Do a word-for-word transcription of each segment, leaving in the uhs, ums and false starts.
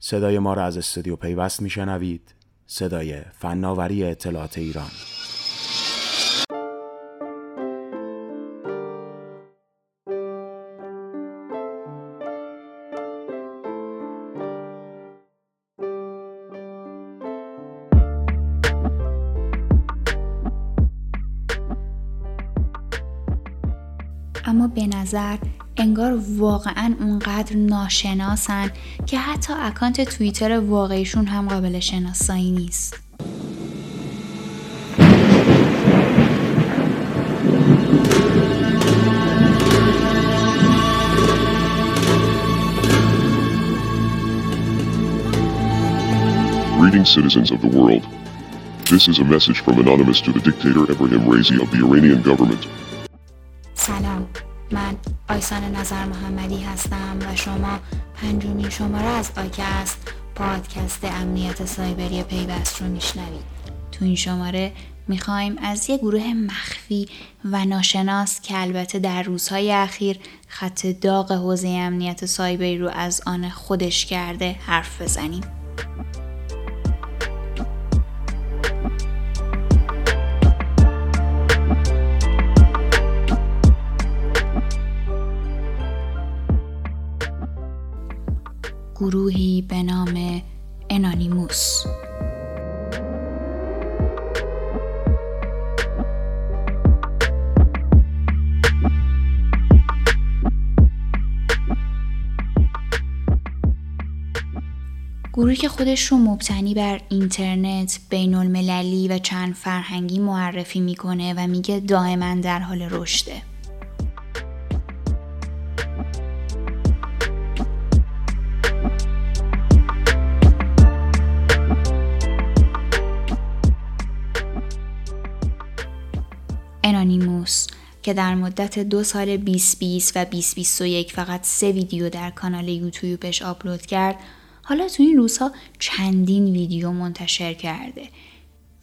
صدای ما را از استودیو پیوست میشنوید، صدای فناوری اطلاعات ایران. اما به نظر انگار واقعاً اونقدر ناشناسن که حتی اکانت توییتر واقعیشون هم قابل شناسایی نیست. Greeting citizens of the world. This is a message from Anonymous to the dictator Ibrahim Raisi of the Iranian government. سلام، من آیسان نظر محمدی هستم و شما پنجمین شماره از آکست پادکست امنیت سایبری پیوست رو میشنوید. تو این شماره میخوایم از یه گروه مخفی و ناشناس که البته در روزهای اخیر خط داغ حوزه امنیت سایبری رو از آن خودش کرده حرف بزنیم. گروهی به نام انانیموس. گروهی که خودش رو مبتنی بر اینترنت، بین المللی و چند فرهنگی معرفی میکنه و میگه دائما در حال رشده. انانیموس که در مدت دو سال بیست بیست و بیست بیست و یک فقط سه ویدیو در کانال یوتیوبش آپلود کرد، حالا تو این روزها چندین ویدیو منتشر کرده.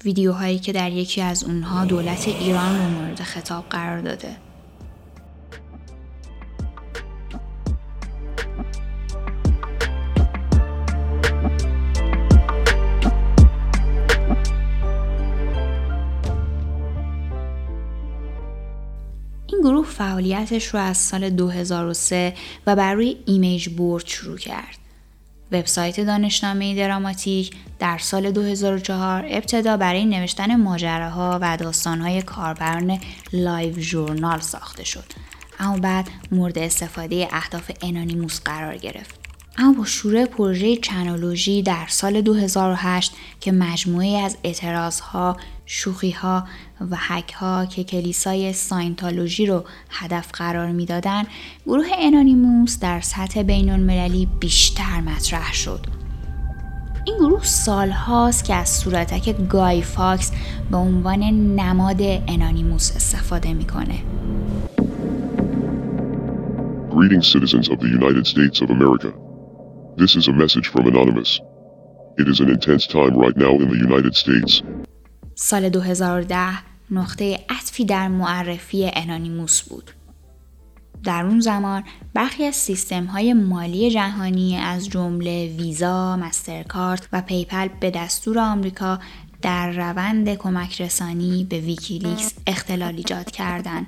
ویدیوهایی که در یکی از اونها دولت ایران رو مورد خطاب قرار داده. گروه فعالیتش رو از سال دو هزار و سه و بر روی ایمیج بورد شروع کرد. وبسایت دانشنامه دراماتیک در سال دو هزار و چهار ابتدا برای نوشتن ماجراها و داستان‌های کاربران لایف جورنال ساخته شد، اما بعد مورد استفاده اهداف انانیموس قرار گرفت. اما با شروع پروژه چنالوژی در سال دو هزار و هشت که مجموعه از اعتراض‌ها، شوخی‌ها و هک‌ها که کلیسای ساینتالوژی رو هدف قرار می‌دادن، گروه انانیموس در سطح بین‌المللی بیشتر مطرح شد. این گروه سال‌هاست که از صورتک گای فاکس به عنوان نماد انانیموس استفاده می‌کنه. Greetings citizens of the United States of America. This is a message from Anonymous. It is an intense time right now in the United States. سال دو هزار و ده نقطه عطفی در معرفی انانیموس بود. در اون زمان برخی از سیستم‌های مالی جهانی از جمله ویزا، مسترکارت و پیپل به دستور آمریکا در روند کمک رسانی به ویکیلیکس اختلال ایجاد کردند.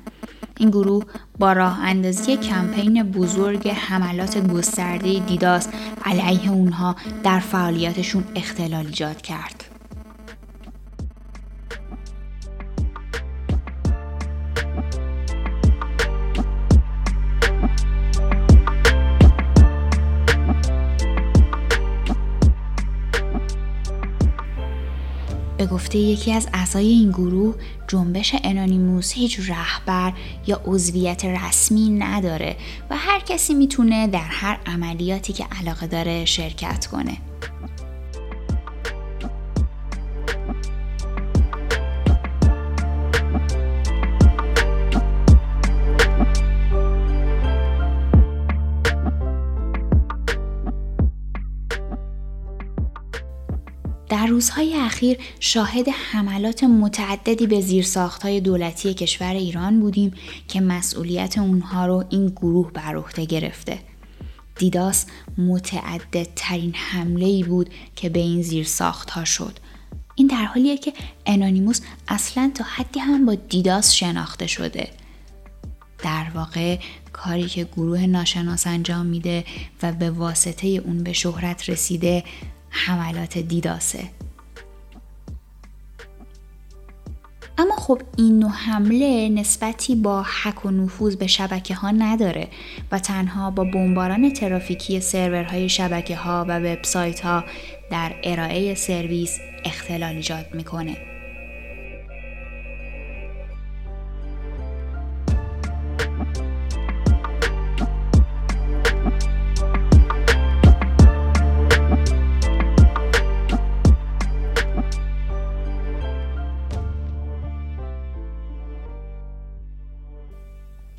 این گروه با راه اندازی کمپین بزرگ حملات گسترده دیداس علیه اونها در فعالیتشون اختلال ایجاد کرد. به گفته یکی از اعضای این گروه، جنبش انانیموس هیچ رهبر یا عضویت رسمی نداره و هر کسی میتونه در هر عملیاتی که علاقه داره شرکت کنه. در روزهای اخیر شاهد حملات متعددی به زیرساخت‌های دولتی کشور ایران بودیم که مسئولیت اونها رو این گروه بر عهده گرفته. دیداس متعددترین حمله‌ای بود که به این زیرساخت‌ها شد. این در حالیه که انانیموس اصلاً تا حدی هم با دیداس شناخته شده. در واقع کاری که گروه ناشناس انجام میده و به واسطه اون به شهرت رسیده حملات دیداسه. اما خب این نوع حمله نسبتی با هک و نفوذ به شبکه ها نداره و تنها با بمباران ترافیکی سرورهای شبکه ها و وبسایت ها در ارائه سرویس اختلال ایجاد میکنه.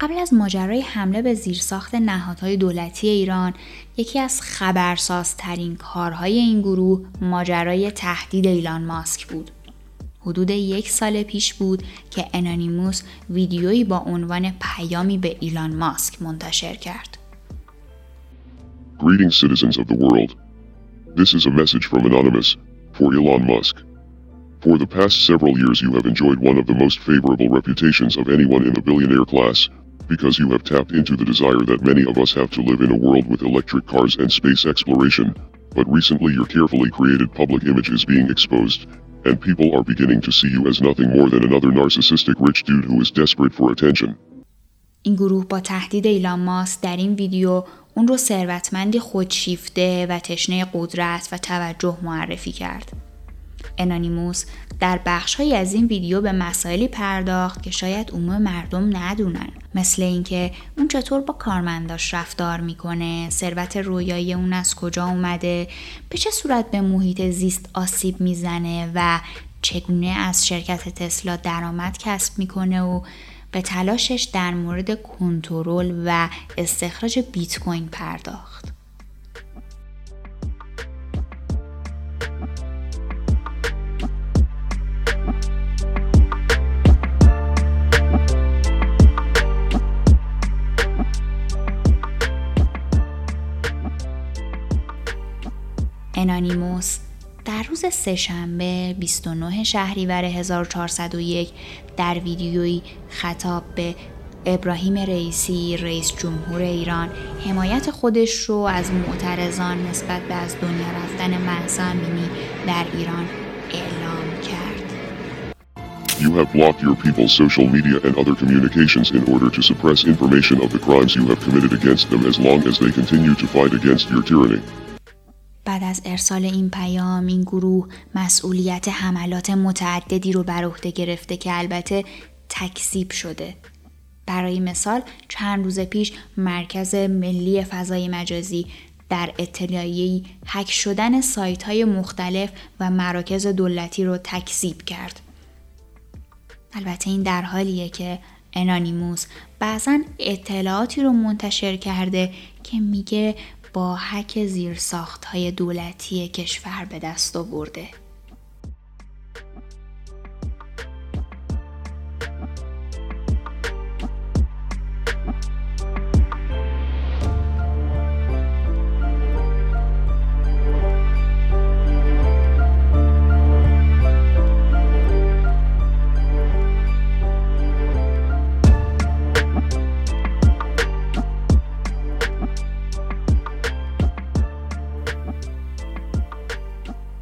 قبل از ماجرای حمله به زیرساخت نهادهای دولتی ایران، یکی از خبرسازترین کارهای این گروه ماجرای تهدید ایلان ماسک بود. حدود یک سال پیش بود که انانیموس ویدیویی با عنوان پیامی به ایلان ماسک منتشر کرد. Greetings citizens of the world. This is a message from Anonymous for Elon Musk. For the past several years you have enjoyed one of the most favorable reputations of anyone in the billionaire class. Because you have tapped into the desire that many of us have to live in a world with electric cars and space exploration, but recently your carefully created public image is being exposed, and people are beginning to see you as nothing more than another narcissistic rich dude who is desperate for attention. این گروه با تهدید ایلان ماسک در این ویدیو اون رو ثروتمندی خودشیفته و تشنه قدرت و توجه معرفی کرد. انانیموس در بخش‌هایی از این ویدیو به مسائلی پرداخت که شاید عموم مردم ندونن، مثل اینکه اون چطور با کارمنداش رفتار میکنه، ثروت رویایی اون از کجا اومده، به چه صورت به محیط زیست آسیب میزنه و چگونه از شرکت تسلا درآمد کسب میکنه و به تلاشش در مورد کنترل و استخراج بیتکوین پرداخت. انانیموس در روز سه‌شنبه بیست و نه شهریور هزار و چهارصد و یک در ویدیویی خطاب به ابراهیم رئیسی، رئیس جمهور ایران، حمایت خودش رو از معترضان نسبت به از دنیا رفتن مهسا امینی در ایران اعلام کرد. You have blocked your people's social media and other communications in order to suppress information of the crimes you have committed against them as long as they continue to fight against your tyranny. بعد از ارسال این پیام، این گروه مسئولیت حملات متعددی رو بر عهده گرفته که البته تکذیب شده. برای مثال چند روز پیش مرکز ملی فضای مجازی در اطلاعیه‌ای هک شدن سایت‌های مختلف و مراکز دولتی رو تکذیب کرد. البته این در حالیه که انانیموس بعضن اطلاعاتی رو منتشر کرده که میگه با هک زیرساخت‌های دولتی کشور به دست آورده.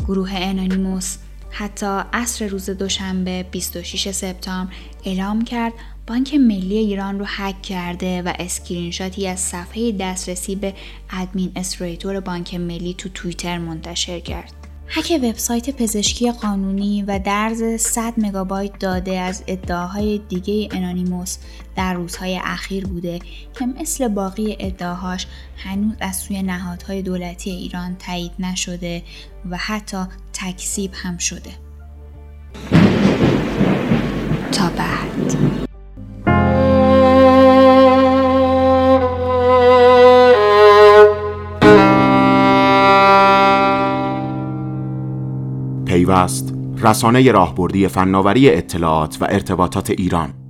گروه انانیموس حتی عصر روز دوشنبه بیست و شش سپتامبر اعلام کرد بانک ملی ایران رو هک کرده و اسکرین شاتی از صفحه دسترسی به ادمین استریتور بانک ملی تو توییتر منتشر کرد. هک وبسایت پزشکی قانونی و درز صد مگابایت داده از ادعاهای دیگه انانیموس در روزهای اخیر بوده که مثل باقی ادعاهاش هنوز از سوی نهادهای دولتی ایران تایید نشده و حتی تکذیب هم شده. تا بعد. پیوست، رسانه راهبردی فناوری اطلاعات و ارتباطات ایران.